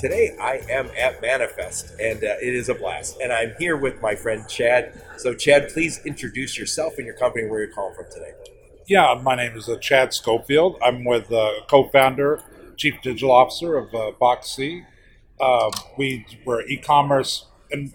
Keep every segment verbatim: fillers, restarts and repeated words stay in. Today, I am at Manifest, and uh, it is a blast. And I'm here with my friend, Chad. So, Chad, please introduce yourself and your company where you're calling from today. Yeah, my name is uh, Chad Schofield. I'm with uh, co-founder, Chief Digital Officer of uh, Boxy. Uh, we were e-commerce and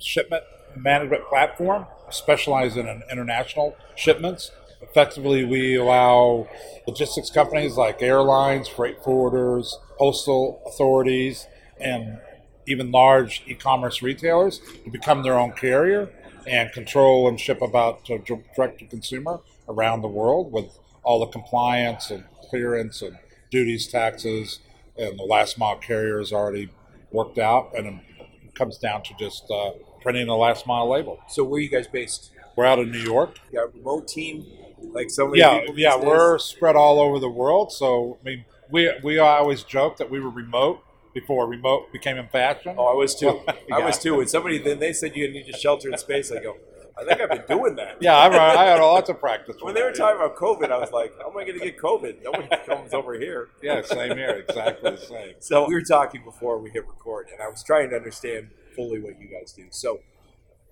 shipment management platform, specialize in international shipments. Effectively, we allow logistics companies like airlines, freight forwarders, postal authorities, and even large e-commerce retailers to become their own carrier and control and ship about to direct to consumer around the world with all the compliance and clearance and duties, taxes, and the last mile carrier is already worked out, and it comes down to just uh, printing the last mile label. So where are you guys based? We're out in New York. Yeah, remote team, like so many yeah, people. Yeah, yeah, we're spread all over the world. So, I mean, we we always joke that we were remote before remote became in fashion. Oh, I was too. yeah. I was too. When somebody, then they said you need to shelter in space, I go, I think I've been doing that. Yeah, I, I had lots of practice. When they were talking about COVID, I was like, how am I going to get COVID? Nobody comes over here. Yeah, same here. Exactly the same. So we were talking before we hit record, and I was trying to understand fully what you guys do. So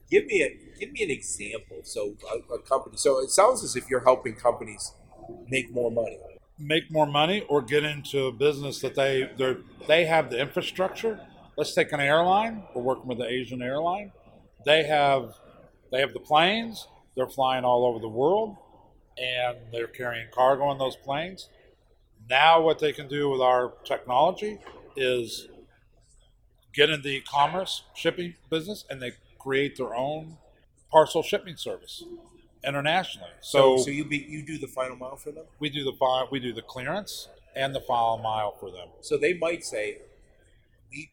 give me a give me an example. So a, a company. So it sounds as if you're helping companies make more money. Make more money or get into a business that they they have the infrastructure. Let's take an airline. We're working with an Asian airline. They have. They have the planes, they're flying all over the world, and they're carrying cargo on those planes. Now what they can do with our technology is get into the e-commerce shipping business, and they create their own parcel shipping service internationally. So, so, so you be, you do the final mile for them? We do the final, we do the clearance and the final mile for them. So they might say, we,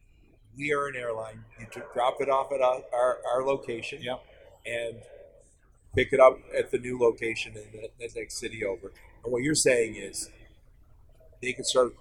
we are an airline, you drop it off at our, our location. Yep. And pick it up at the new location in the, the next city over. And what you're saying is they can start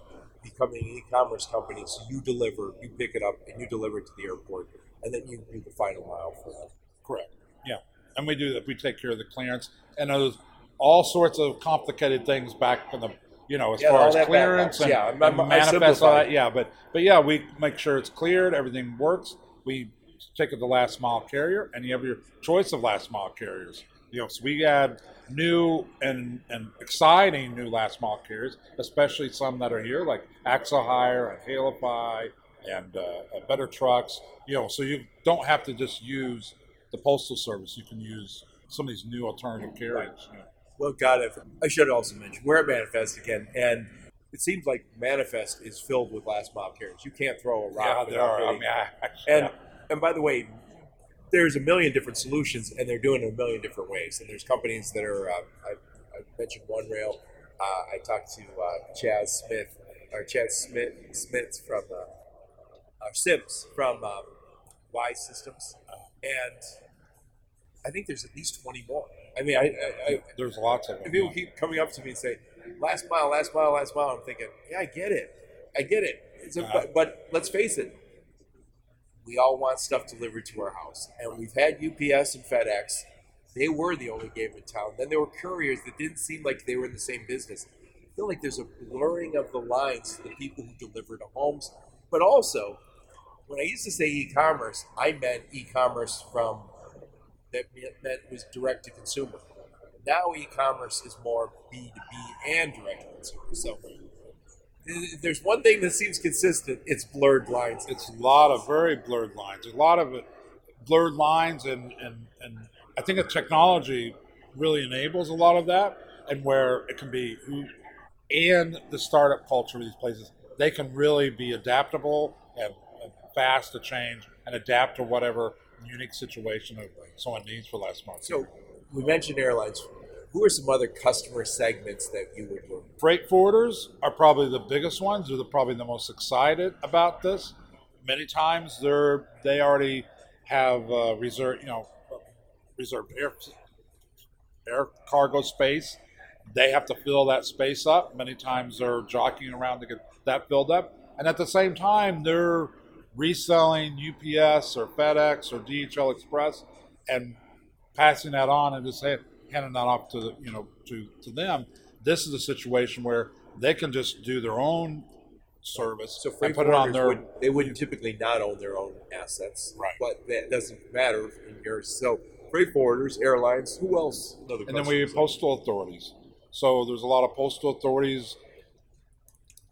becoming an e-commerce company. So you deliver, you pick it up, and you deliver it to the airport, and then you do the final mile for them. Correct. Yeah, and we do that. We take care of the clearance and those all sorts of complicated things back in the you know as yeah, far as clearance and, yeah, and manifest all that. Yeah, but but yeah, we make sure it's cleared, everything works. We take it to last mile carrier, and you have your choice of last mile carriers. You know, so we add new and, and exciting new last mile carriers, especially some that are here, like Axahire and Halify and uh, Better Trucks. You know, so you don't have to just use the postal service. You can use some of these new alternative carriers. You know. Well, God, I should also mention we're at Manifest again, and it seems like Manifest is filled with last mile carriers. You can't throw a rock. Yeah, there are. I mean, I, I, and yeah. And by the way, there's a million different solutions, and they're doing it a million different ways. And there's companies that are, uh, I, I mentioned OneRail. Uh, I talked to uh, Chad Smith, or Chad Smith, Smith from, uh, uh, Sims from um, Y-Systems. And I think there's at least twenty more. I mean, I, I, I there's lots of them. People keep coming up to me and say, last mile, last mile, last mile. I'm thinking, yeah, I get it. I get it. It's a, uh, but, but let's face it. We all want stuff delivered to our house. And we've had U P S and FedEx. They were the only game in town. Then there were couriers that didn't seem like they were in the same business. I feel like there's a blurring of the lines to the people who deliver to homes. But also, when I used to say e-commerce, I meant e-commerce from, that meant was direct to consumer. Now e-commerce is more B to B and direct to consumer. So if there's one thing that seems consistent, it's blurred lines. It's a lot of very blurred lines. A lot of blurred lines, and, and, and I think that technology really enables a lot of that, and where it can be, and the startup culture of these places, they can really be adaptable and fast to change and adapt to whatever unique situation someone needs for last month. So we mentioned airlines. Who are some other customer segments that you would work with? Freight forwarders are probably the biggest ones. They're the, probably the most excited about this. Many times they're they already have uh, reserve, you know, reserved air, air cargo space. They have to fill that space up. Many times they're jockeying around to get that filled up. And at the same time, they're reselling U P S or FedEx or D H L Express and passing that on and just saying, handing that off to the, you know, to, to them. This is a situation where they can just do their own service so and put it on their. Would, they wouldn't typically not own their own assets, right? But that doesn't matter in yours. So freight forwarders, airlines, who else? Another and then we have postal authorities. So there's a lot of postal authorities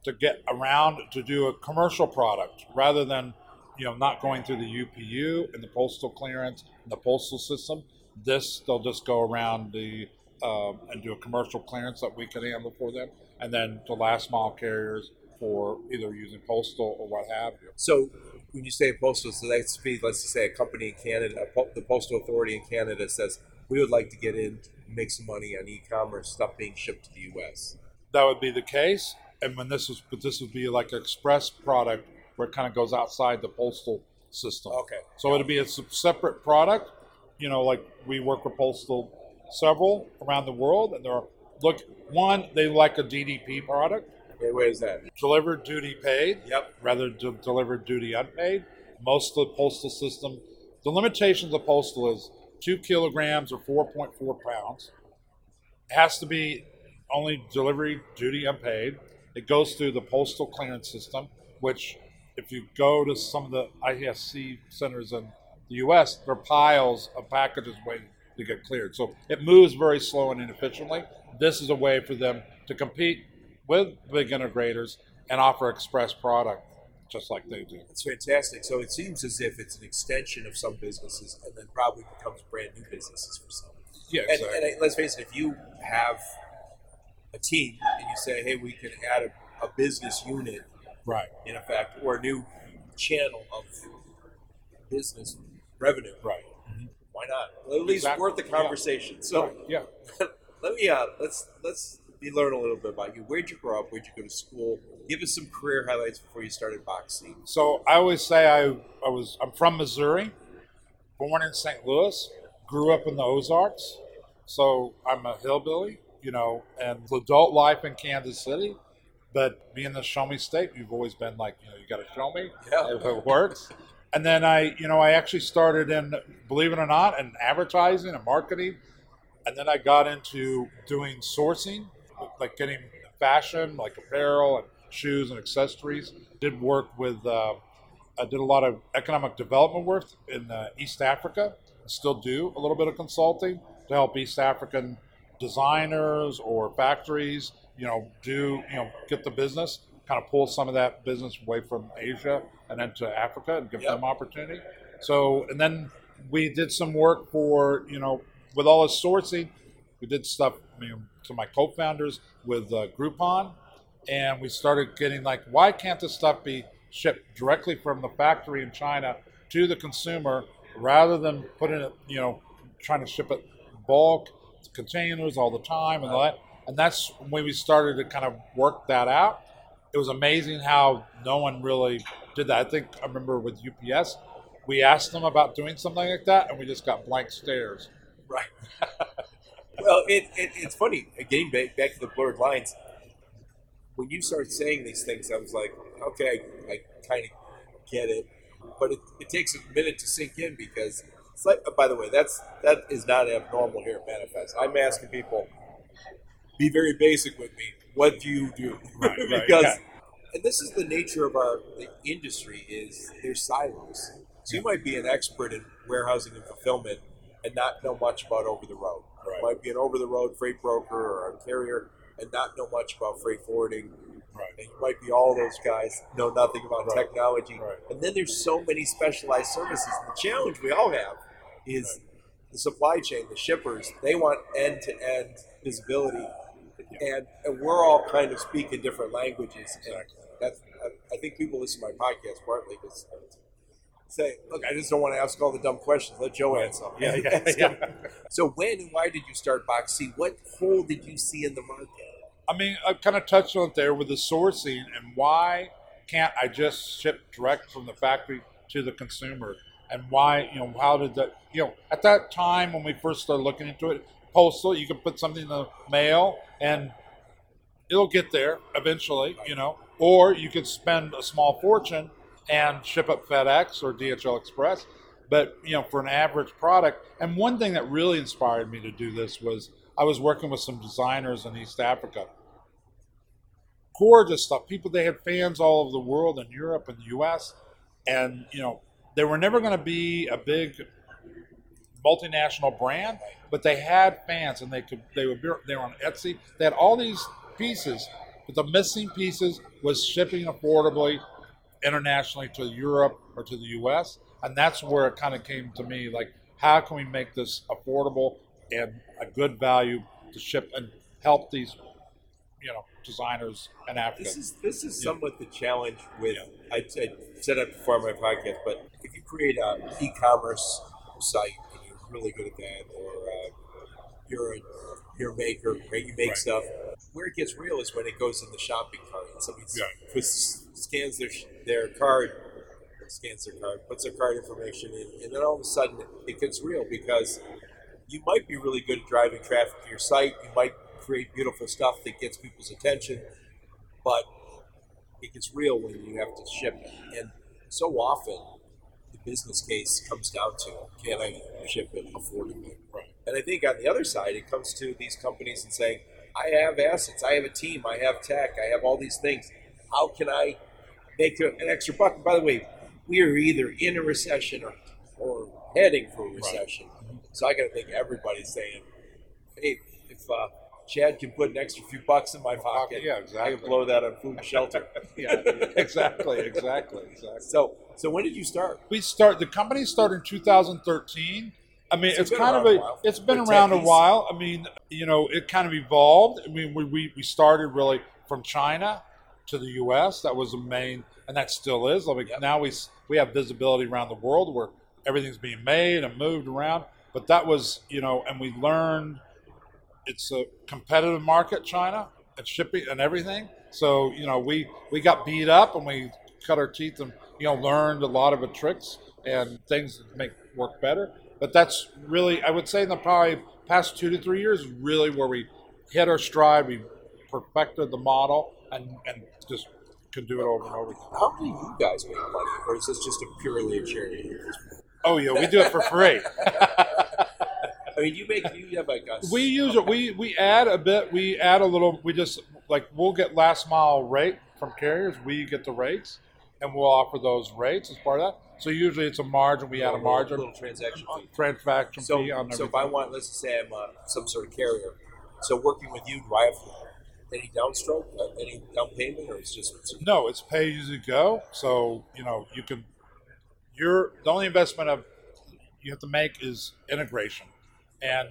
to get around to do a commercial product rather than, you know, not going through the U P U and the postal clearance and the postal system. This, they'll just go around the um, and do a commercial clearance that we can handle for them, and then to last mile carriers for either using postal or what have you. So when you say postal, so that's be, let's just say a company in Canada, the postal authority in Canada says, we would like to get in and make some money on e-commerce stuff being shipped to the U S. That would be the case. And when this was, but this would be like an express product where it kind of goes outside the postal system. Okay. So yeah. It'd be a separate product. You know, like we work with postal several around the world, and they're look one they like a D D P product. Okay, what is that? Delivered duty paid. Yep. Rather than delivered duty unpaid. Most of the postal system, the limitations of postal is two kilograms or four point four pounds. It has to be only delivery duty unpaid. It goes through the postal clearance system, which if you go to some of the I E S C centers in the U S, there are piles of packages waiting to get cleared. So it moves very slow and inefficiently. This is a way for them to compete with big integrators and offer express product just like they do. That's fantastic. So it seems as if it's an extension of some businesses and then probably becomes brand new businesses for some. Yeah, exactly. And, and let's face it, if you have a team and you say, hey, we can add a, a business unit, right, in effect, or a new channel of business revenue, right? Mm-hmm. Why not? Well, at least exactly. Worth the conversation. Yeah. So yeah, let me uh, let's let's learn a little bit about you. Where'd you grow up? Where'd you go to school? Give us some career highlights before you started boxing. So I always say I I was I'm from Missouri, born in Saint Louis, grew up in the Ozarks, so I'm a hillbilly, you know, and adult life in Kansas City. But being the show me state, you've always been like, you know, you got to show me yeah. if it works. And then I, you know, I actually started in, believe it or not, in advertising and marketing. And then I got into doing sourcing, like getting fashion, like apparel and shoes and accessories. Did work with, uh, I did a lot of economic development work in uh, East Africa. I still do a little bit of consulting to help East African designers or factories, you know, do, you know, get the business, kind of pull some of that business away from Asia and into Africa and give yep. them opportunity. So, and then we did some work for, you know, with all this sourcing, we did stuff, you know, to my co-founders with uh, Groupon, and we started getting like, why can't this stuff be shipped directly from the factory in China to the consumer rather than putting it, you know, trying to ship it bulk, containers all the time and all that. And that's when we started to kind of work that out. It was amazing how no one really did that. I think I remember with U P S, we asked them about doing something like that, and we just got blank stares. Right. Well, it, it, it's funny. Again, back, back to the blurred lines. When you started saying these things, I was like, okay, I, I kind of get it. But it, it takes a minute to sink in because, it's like, oh, by the way, that's that is not abnormal here at Manifest. I'm asking people, be very basic with me. What do you do? Right, because, right, yeah. And this is the nature of our the industry is there's silos. So you might be an expert in warehousing and fulfillment and not know much about over the road. Right. You might be an over the road freight broker or a carrier and not know much about freight forwarding. Right. And you might be all those guys know nothing about right. technology. Right. And then there's so many specialized services. The challenge we all have is right. the supply chain, the shippers. They want end to end visibility. Yeah. And, and we're all kind of speaking different languages. And exactly. that's, I, I think people listen to my podcast partly because say, look, I just don't want to ask all the dumb questions. Let Joe answer. Yeah, yeah, yeah. So when and why did you start Boxy? What hole did you see in the market? I mean, I kind of touched on it there with the sourcing and why can't I just ship direct from the factory to the consumer? and why, you know, how did that, you know, at that time when we first started looking into it, postal, you can put something in the mail and it'll get there eventually, you know, or you could spend a small fortune and ship up FedEx or D H L Express, but, you know, for an average product. And one thing that really inspired me to do this was I was working with some designers in East Africa. Gorgeous stuff. People, they had fans all over the world, in Europe and the U S, and, you know, they were never going to be a big multinational brand, but they had fans, and they could, they were, they were on Etsy. They had all these pieces, but the missing pieces was shipping affordably internationally to Europe or to the U S, and that's where it kind of came to me, like, how can we make this affordable and a good value to ship and help these, you know, designers in Africa. This is this is yeah. somewhat the challenge with, yeah. I, I said it before on my podcast, but if you create an e-commerce site and you're really good at that, or uh, you're, a, you're a maker, right? You make right. stuff. Where it gets real is when it goes in the shopping cart and somebody yeah. puts, scans their their card, scans their card, puts their card information in, and then all of a sudden it gets real, because you might be really good at driving traffic to your site, you might create beautiful stuff that gets people's attention, but it gets real when you have to ship it. And so often the business case comes down to, can I ship it affordably? Right. And I think on the other side, it comes to these companies and saying, I have assets, I have a team, I have tech, I have all these things. How can I make an extra buck? And by the way, we are either in a recession or, or heading for a recession. Right. So I got to think everybody's saying, hey, if uh, Chad can put an extra few bucks in my pocket, yeah, exactly. I can blow that on food and shelter. yeah, exactly, exactly, exactly. So, so when did you start? We start. The company started in two thousand thirteen. I mean, it's, it's kind of a, a it's been We're around techies. a while. I mean, you know, it kind of evolved. I mean, we, we, we started really from China to the U S. That was the main, and that still is. I mean, yep. now we we have visibility around the world where everything's being made and moved around. But that was, you know, and we learned. It's a competitive market, China, and shipping and everything. So, you know, we, we got beat up and we cut our teeth and, you know, learned a lot of the tricks and things that make work better. But that's really, I would say in the probably past two to three years, really where we hit our stride, we perfected the model and, and just could do it over and over again. How do you guys make money? Or is this just a purely a charity? Oh, yeah, we do it for free. I mean, you make you have like us. We use it. We we add a bit. We add a little. We just like we'll get last mile rate from carriers. We get the rates, and we'll offer those rates as part of that. So usually it's a margin. We add a margin. A little transaction fee. Transaction so, fee on everything. So if I want, let's say I'm uh, some sort of carrier. So working with you, do I have any downstroke, any down payment, or it's just it's, no? It's pay as you go. So you know you can. Your the only investment of you have to make is integration. And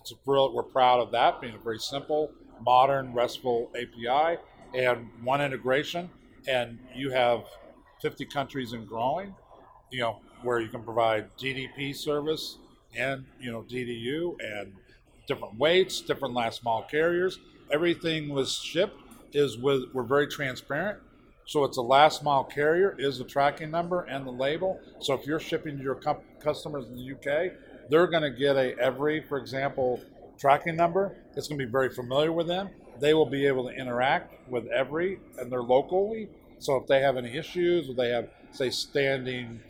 it's brilliant. We're proud of that, being a very simple, modern, RESTful A P I and one integration. And you have fifty countries and growing, you know, where you can provide D D P service and, you know, D D U and different weights, different last mile carriers. Everything was shipped is with, we're very transparent. So it's a last mile carrier is the tracking number and the label. So if you're shipping to your com- customers in the U K, they're going to get a Every, for example, tracking number. It's going to be very familiar with them. They will be able to interact with Every, and they're locally. So if they have any issues, or they have, say, standing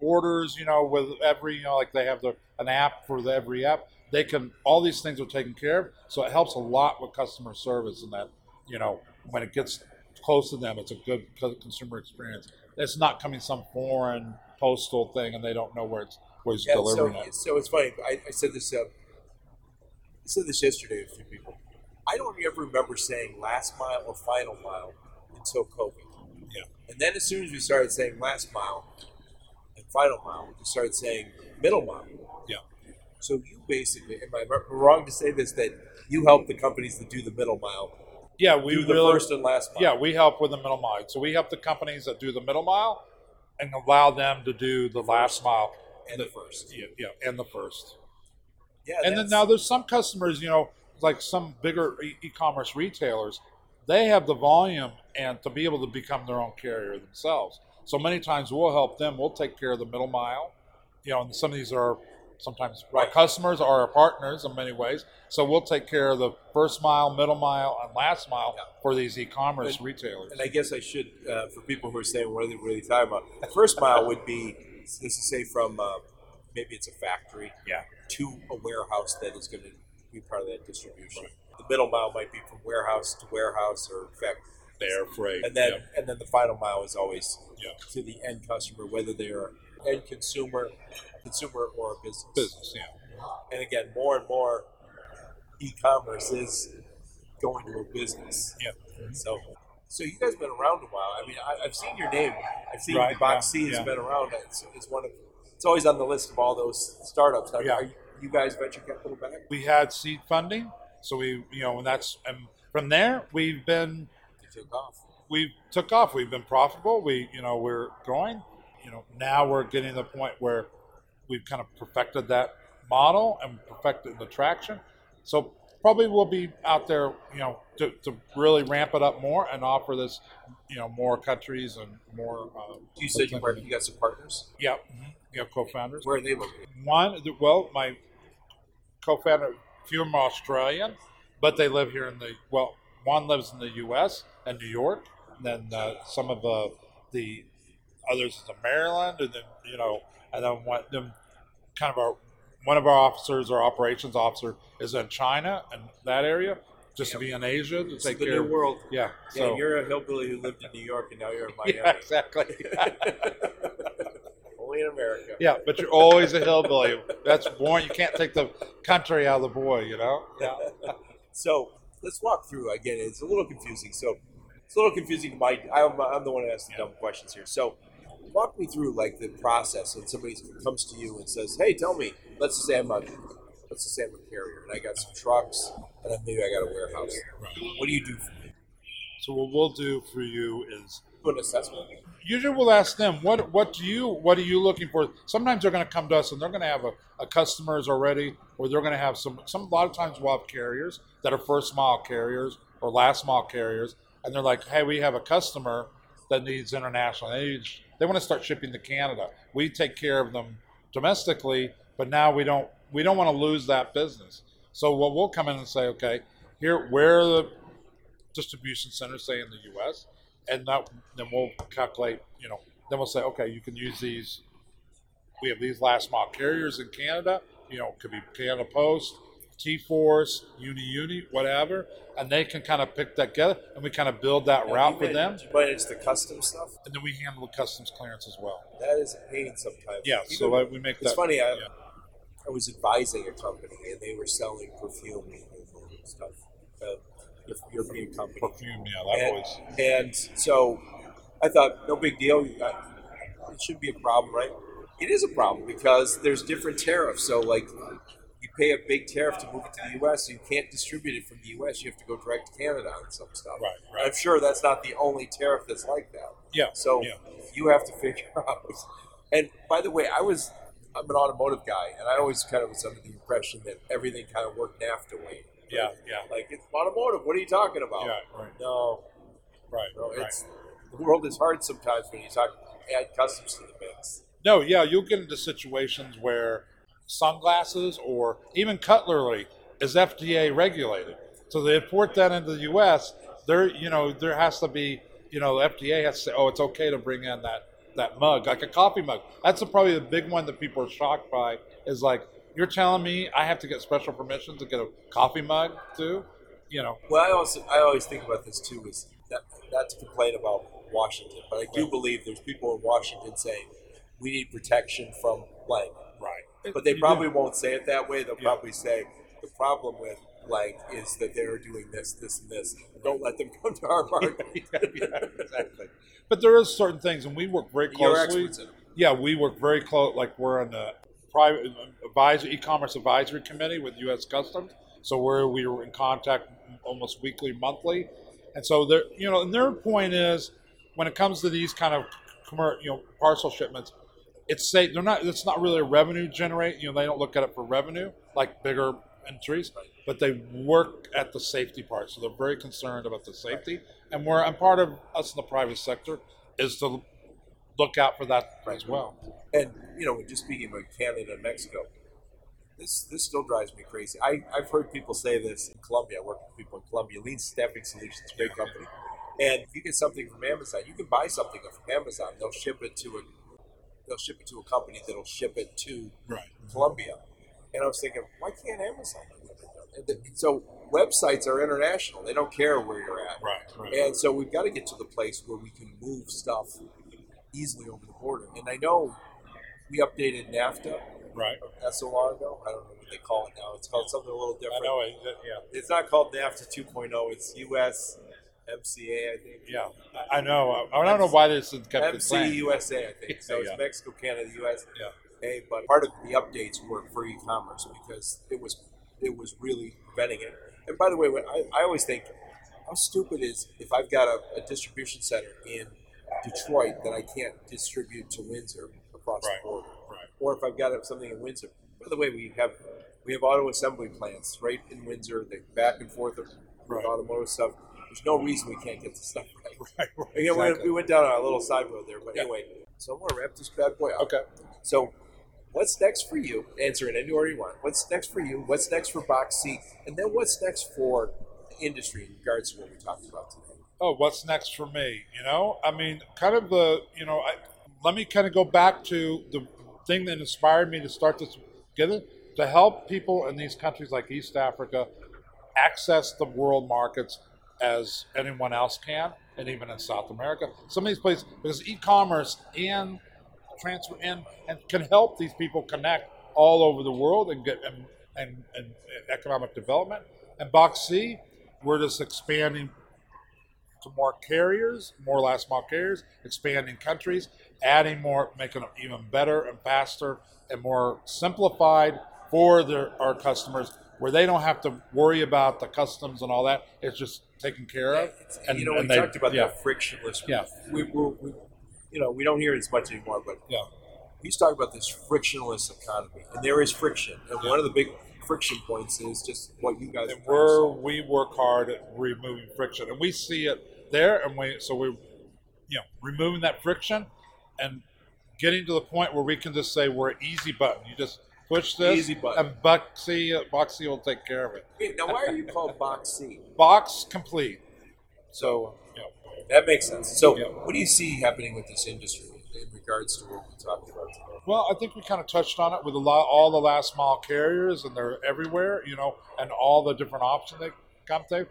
orders, you know, with Every, you know, like they have the, an app for the Every app, they can, all these things are taken care of. So it helps a lot with customer service in that, you know, when it gets close to them, it's a good consumer experience. It's not coming some foreign postal thing and they don't know where it's, was yeah, delivering so, it. So it's funny. I, I said this. Uh, I said this yesterday to a few people. I don't ever remember saying last mile or final mile until COVID. Yeah. And then as soon as we started saying last mile and final mile, we started saying middle mile. Yeah. So you basically, am I wrong to say this? That you help the companies that do the middle mile. Yeah, we do the really, first and last mile. Yeah, we help with the middle mile. So we help the companies that do the middle mile and allow them to do the last mile. And the first. Yeah, yeah, and the first. Yeah. And then now there's some customers, you know, like some bigger e- e-commerce retailers, they have the volume and to be able to become their own carrier themselves. So many times we'll help them. We'll take care of the middle mile. You know, and some of these are sometimes right. our customers or our partners in many ways. So we'll take care of the first mile, middle mile, and last mile yeah. for these e-commerce and, retailers. And I guess I should, uh, for people who are saying, what are they really talking about? The first mile would be, let's say from, uh, maybe it's a factory yeah. to a warehouse that is going to be part of that distribution. Right. The middle mile might be from warehouse to warehouse or factory. They're afraid. And then, yeah. and then the final mile is always yeah. to the end customer, whether they're end consumer, consumer or business. Business, yeah. And again, more and more e-commerce is going to a business. Yeah. So, so you guys have been around a while. I mean, I, I've seen your name. I've seen right, Box yeah, C has yeah. been around. It's, it's one of, it's always on the list of all those startups. Are, yeah. are you, you guys venture capital back? We had seed funding, so we, you know, and that's and from there we've been. Took off. We took off. We've been profitable. We, you know, we're growing. You know, now we're getting to the point where we've kind of perfected that model and perfected the traction. So probably we'll be out there, you know, to, to really ramp it up more and offer this, you know, more countries and more. Uh, you said you, were, you got some partners? Yeah. Mm-hmm. You have co-founders. Where are they located? One, well, my co-founder, a few of them are Australian, but they live here in the, well, one lives in the U S and New York, and then uh, some of the the others is in Maryland, and then you know, and then one them kind of our one of our officers, our operations officer, is in China and that area, just yeah. to be in Asia to it's take the care. The new world, yeah. yeah so you're a hillbilly who lived in New York and now you're in Miami. Yeah, exactly. Only in America. Yeah, but you're always a hillbilly. That's born. You can't take the country out of the boy, you know. Yeah. So. Let's walk through again. It's a little confusing. So it's a little confusing to my, I'm, I'm the one who asks the dumb questions here. So walk me through like the process when somebody comes to you and says, hey, tell me, let's just say I'm a, let's just say I'm a carrier and I got some trucks and maybe I got a warehouse. Right. What do you do for me? So what we'll do for you is put an assessment. Usually we'll ask them, what what do you what are you looking for? Sometimes they're going to come to us and they're going to have a, a customers already, or they're going to have some, some, a lot of times we'll have carriers that are first mile carriers or last mile carriers. And they're like, hey, we have a customer that needs international. They, need, they want to start shipping to Canada. We take care of them domestically, but now we don't, we don't want to lose that business. So what we'll come in and say, okay, here, where are the distribution centers, say in the U S, and that, then we'll calculate, you know, then we'll say, okay, you can use these. We have these last mile carriers in Canada, you know, it could be Canada Post, T-Force, Uni-Uni, whatever, and they can kind of pick that together, and we kind of build that now route for manage, them. But it's the custom stuff? And then we handle the customs clearance as well. That is a pain sometimes. Yeah, Even, so I, we make it's that. It's funny, I, yeah. I was advising a company, and they were selling perfume and stuff. Uh, European company. Perfume, yeah, that and, always. And so I thought, no big deal. It shouldn't be a problem, right? It is a problem because there's different tariffs. So, like, you pay a big tariff to move it to the U S, so you can't distribute it from the U S. You have to go direct to Canada on some stuff. Right, right. I'm sure that's not the only tariff that's like that. Yeah. So yeah. you have to figure out. And by the way, I was, I'm an automotive guy, and I always kind of was under the impression that everything kind of worked NAFTA way. Yeah, yeah. Like, it's automotive. What are you talking about? Yeah, right. No. Right, no, right. It's, the world is hard sometimes when you talk add customs to the mix. No, yeah, you'll get into situations where sunglasses or even cutlery is F D A regulated. So they import that into the U S. There, you know, there has to be, you know, the F D A has to say, oh, it's okay to bring in that, that mug, like a coffee mug. That's probably the big one that people are shocked by is like, you're telling me I have to get special permission to get a coffee mug too? You know. Well, I also I always think about this too is that, not to complain about Washington, but I do right. believe there's people in Washington saying we need protection from blank. Right. It, but they probably do. won't say it that way. They'll yeah. probably say the problem with blank is that they're doing this, this, and this. Don't let them come to our market. yeah, yeah, exactly. But there are certain things, and we work very closely. You're experts in them. Yeah, we work very close. Like we're on the private advisory, e-commerce advisory committee with U S Customs. So we're, we were in contact almost weekly, monthly. And so, there, you know, and their point is when it comes to these kind of, you know, parcel shipments, it's safe. They're not. It's not really a revenue generate. You know, they don't look at it for revenue like bigger entries, but they work at the safety part. So they're very concerned about the safety. And where I'm part of us in the private sector is to look out for that as well. And, you know, just speaking about Canada and Mexico, this this still drives me crazy. I, I've heard people say this in Colombia. I work with people in Colombia. Lean Stepping Solutions, great company. And if you get something from Amazon, you can buy something from Amazon. They'll ship it to a they'll ship it to a company that'll ship it to right. Colombia. And I was thinking, why can't Amazon do that? So websites are international. They don't care where you're at. Right, right. And so we've got to get to the place where we can move stuff easily over the border. And I know we updated NAFTA. Right. Not so long ago. I don't know what they call it now. It's called something a little different. I know it. Yeah. It's not called NAFTA two point oh. It's U S M C A, I think. Yeah. I know. I don't know why this is kept the same. M C U S A, I think. So it's yeah. Mexico, Canada, U S. Yeah. Hey, but part of the updates were for e-commerce because it was it was really preventing it. And by the way, when I, I always think, how stupid is if I've got a, a distribution center in Detroit that I can't distribute to Windsor across right. the border, right. or if I've got something in Windsor. By the way, we have we have auto assembly plants right in Windsor. They back and forth with right. automotive stuff. There's no reason we can't get the stuff right. Right, right. Again, exactly. We went down on a little side road there, but yeah. anyway. So I'm gonna wrap this bad boy up. Okay. So. What's next for you? Answer in any order you want. What's next for you? What's next for Box C? And then what's next for the industry in regards to what we talked about today? Oh, what's next for me? You know, I mean, kind of the, you know, I, let me kind of go back to the thing that inspired me to start this together, to help people in these countries like East Africa access the world markets as anyone else can, and even in South America. Some of these places, because e-commerce and transfer in and can help these people connect all over the world and get and, and, and economic development. And Box C, we're just expanding to more carriers, more last mile carriers, expanding countries, adding more, making them even better and faster and more simplified for their, our customers, where they don't have to worry about the customs and all that. It's just taken care of. Yeah, and, you know, and we they, talked about yeah. that frictionless. Yeah. We, we, we, You know, we don't hear it as much anymore, but yeah. we used to talk about this frictionless economy, and there is friction. And yeah. one of the big friction points is just what you guys and we're, we work hard at removing friction, and we see it there, and we so we're you know, removing that friction and getting to the point where we can just say we're an easy button. You just push this, easy button. And Boxy, Boxy will take care of it. Wait, now, why are you called Boxy? Box Complete. So... That makes sense. So yeah. what do you see happening with this industry in regards to what we talked about today? Well, I think we kind of touched on it with a lot, all the last mile carriers, and they're everywhere, you know, and all the different options they come through.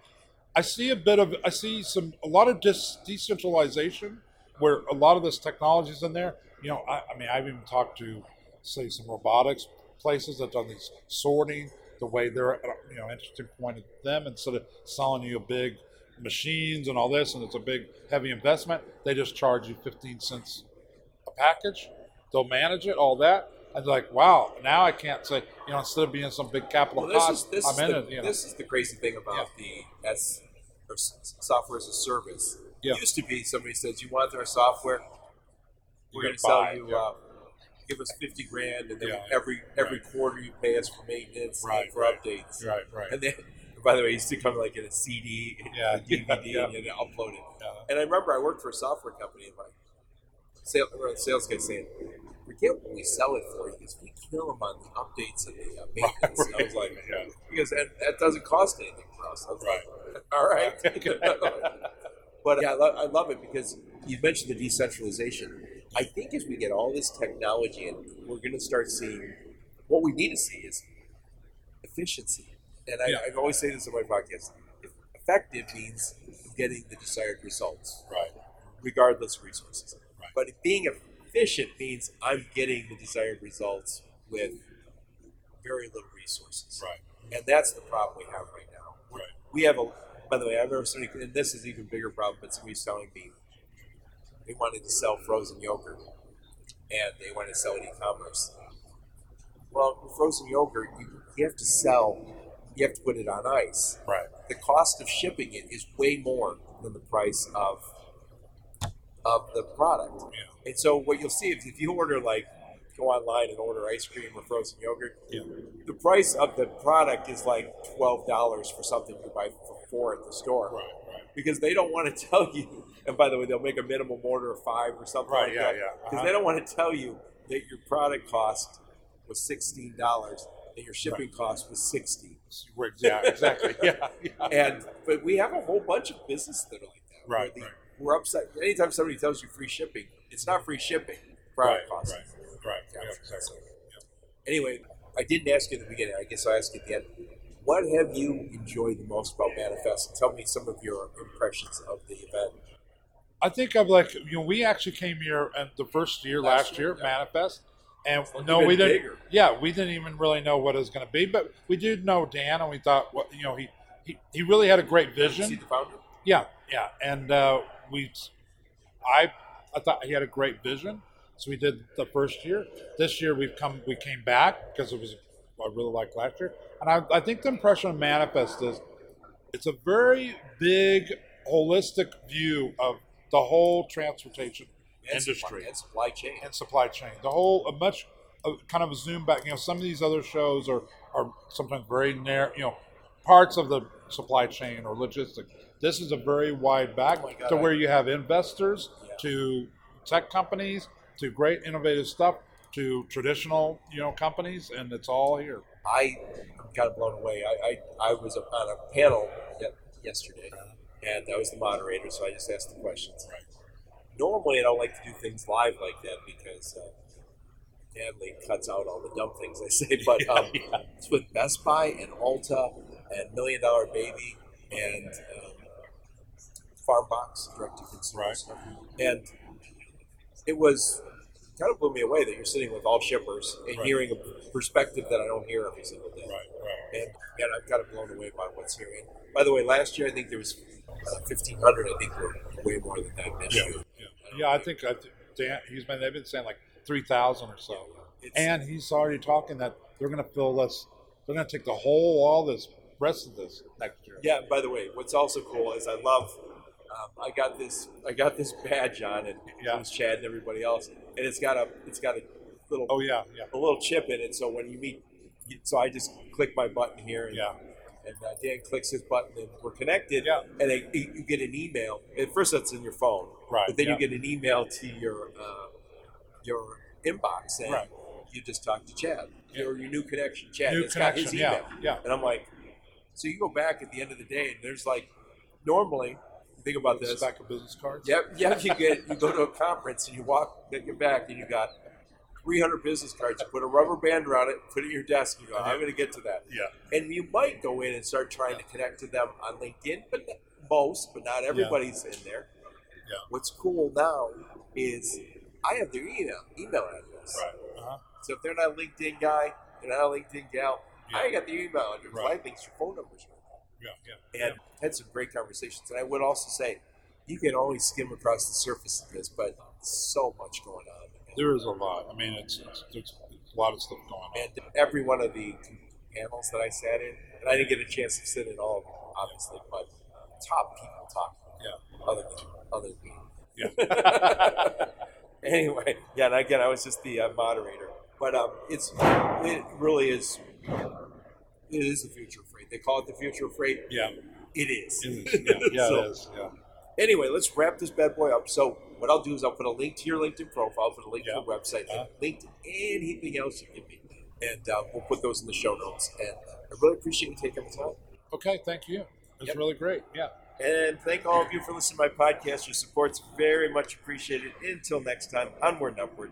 I see a bit of, I see some, a lot of dis- decentralization where a lot of this technology is in there. You know, I, I mean, I've even talked to, say, some robotics places that have done these sorting, the way they're, at a, you know, interesting point of them, instead of selling you a big, machines and all this, and it's a big heavy investment, they just charge you fifteen cents a package. They'll manage it, all that. And like, wow, now I can't say, you know, instead of being some big capital well, this cost, is, this I'm is in the, it. You know. This is the crazy thing about yeah. the S, or software as a service. Yeah. It used to be somebody says, you want our software? We're going to sell you, yeah. uh, give us fifty grand, and then yeah. every every right. quarter you pay us for maintenance right, and for right. updates. Right, right. And then, by the way, it used to come like in a C D, yeah, a D V D, yeah. and you upload it. Yeah. And I remember I worked for a software company, and my sales, sales guy saying, "Forget what we sell it for, because we kill them on the updates and the uh, maintenance." Right. I was like, yeah. "Because that, that doesn't cost anything for us." I was right. like, "All right." But yeah, I, lo- I love it because you mentioned the decentralization. I think as we get all this technology in, we're going to start seeing what we need to see is efficiency. And I, yeah. I always say this in my podcast, effective means getting the desired results, right? Regardless of resources. Right. But being efficient means I'm getting the desired results with very little resources. Right. And that's the problem we have right now. Right. We have a, by the way, I remember somebody, and this is an even bigger problem, but somebody's telling me they wanted to sell frozen yogurt and they wanted to sell it e-commerce. Well, frozen yogurt, you, you have to sell. You have to put it on ice. Right. The cost of shipping it is way more than the price of of the product. Yeah. And so what you'll see is if you order, like, go online and order ice cream or frozen yogurt, yeah. the price of the product is like twelve dollars for something you buy for four at the store. Right, right. because they don't want to tell you. And by the way, they'll make a minimum order of five or something right, like yeah, that. Because yeah. uh-huh. they don't want to tell you that your product cost was sixteen dollars and your shipping right. cost was sixty dollars. Yeah, exactly. yeah, yeah. And but we have a whole bunch of businesses that are like that. Right, the, right. We're upset. Anytime somebody tells you free shipping, it's not free shipping. Product right, costs. Right, right. Yeah, exactly. Yeah. Anyway, I didn't ask you at the beginning. I guess I'll ask you at the end. What have you enjoyed the most about Manifest? Tell me some of your impressions of the event. I think I'm like, you know, we actually came here and the first year, last, last year, year, Manifest, and like no, we didn't, bigger. yeah, we didn't even really know what it was going to be, but we did know Dan, and we thought, well, you know, he, he, he really had a great vision. Did you see the founder? Yeah, yeah, and uh, we, I, I thought he had a great vision, so we did the first year. This year we've come, we came back because it was, I really liked last year. And I, I think the impression of Manifest is it's a very big, holistic view of the whole transportation and industry. Supply, and supply chain. And supply chain. The whole, a much a, kind of a zoom back. You know, some of these other shows are, are sometimes very narrow, you know, parts of the supply chain or logistics. This is a very wide back oh God, to where I, you have investors, yeah. to tech companies, to great innovative stuff, to traditional, you know, companies, and it's all here. I got kind of blown away. I I, I was on a panel yesterday, and I was the moderator, so I just asked the questions. Right. Normally, I don't like to do things live like that because uh, Natalie cuts out all the dumb things I say. But um, yeah, yeah. it's with Best Buy and Ulta and Million Dollar Baby and um, Farmbox, direct-to-consumer right. stuff. And it was... kind of blew me away that you're sitting with all shippers and right. hearing a perspective that I don't hear every single day. Right, right. And, and I've got it blown away by what's here. And by the way, last year I think there was uh, fifteen hundred. I think we're way more than that this yeah. year. Yeah, I, yeah, I think I th- Dan, he's been, they've been saying like three thousand or so. Yeah, and he's already talking that they're going to fill this, they're going to take the whole, all this, rest of this next year. Yeah, by the way, what's also cool is I love, um, I got this, I got this badge on, and yeah. it was Chad and everybody else. And it's got a, it's got a little, oh yeah, yeah, a little chip in it. So when you meet, so I just click my button here, and, yeah. and uh, Dan clicks his button, and we're connected. Yeah. And they, you get an email. At first, that's in your phone, right? But then yeah. you get an email to your, uh, your inbox, and right. you just talk to Chad yeah. or your new connection, Chad. New it's connection, got his email. Yeah, yeah. And I'm like, so you go back at the end of the day, and there's like, normally. Think about this. Stack of business cards. Yep, yep. You get, you go to a conference and you walk, then you're back, and you got three hundred business cards. You put a rubber band around it, put it in your desk, and you go, I'm going to get to that. Yeah. And you might go in and start trying yeah. to connect to them on LinkedIn, but most, but not everybody's yeah. in there. Yeah. What's cool now is I have their email email address. Right. Uh-huh. So if they're not a LinkedIn guy, they're not a LinkedIn gal, yeah. I got their email address. Right. I think it's your phone numbers. Yeah, yeah, and yeah. had some great conversations. And I would also say, you can only skim across the surface of this, but so much going on. There is a lot. I mean, it's, it's, it's a lot of stuff going on. And every one of the panels that I sat in, and I didn't get a chance to sit in all of them, obviously, but top people talking. Yeah. Other than, other than me. Yeah. Anyway, yeah, and again, I was just the uh, moderator. But um, it's it really is... It is the future of freight. They call it the future of freight. Yeah. It is. It is. Yeah, yeah so, it is. Yeah. Anyway, let's wrap this bad boy up. So what I'll do is I'll put a link to your LinkedIn profile, put a link yeah. to the website, yeah. link to anything else you give me. And uh, we'll put those in the show notes. And I really appreciate you taking the time. Okay, thank you. It was yep. really great. Yeah. And thank all of you for listening to my podcast. Your support's very much appreciated. Until next time, onward and upward.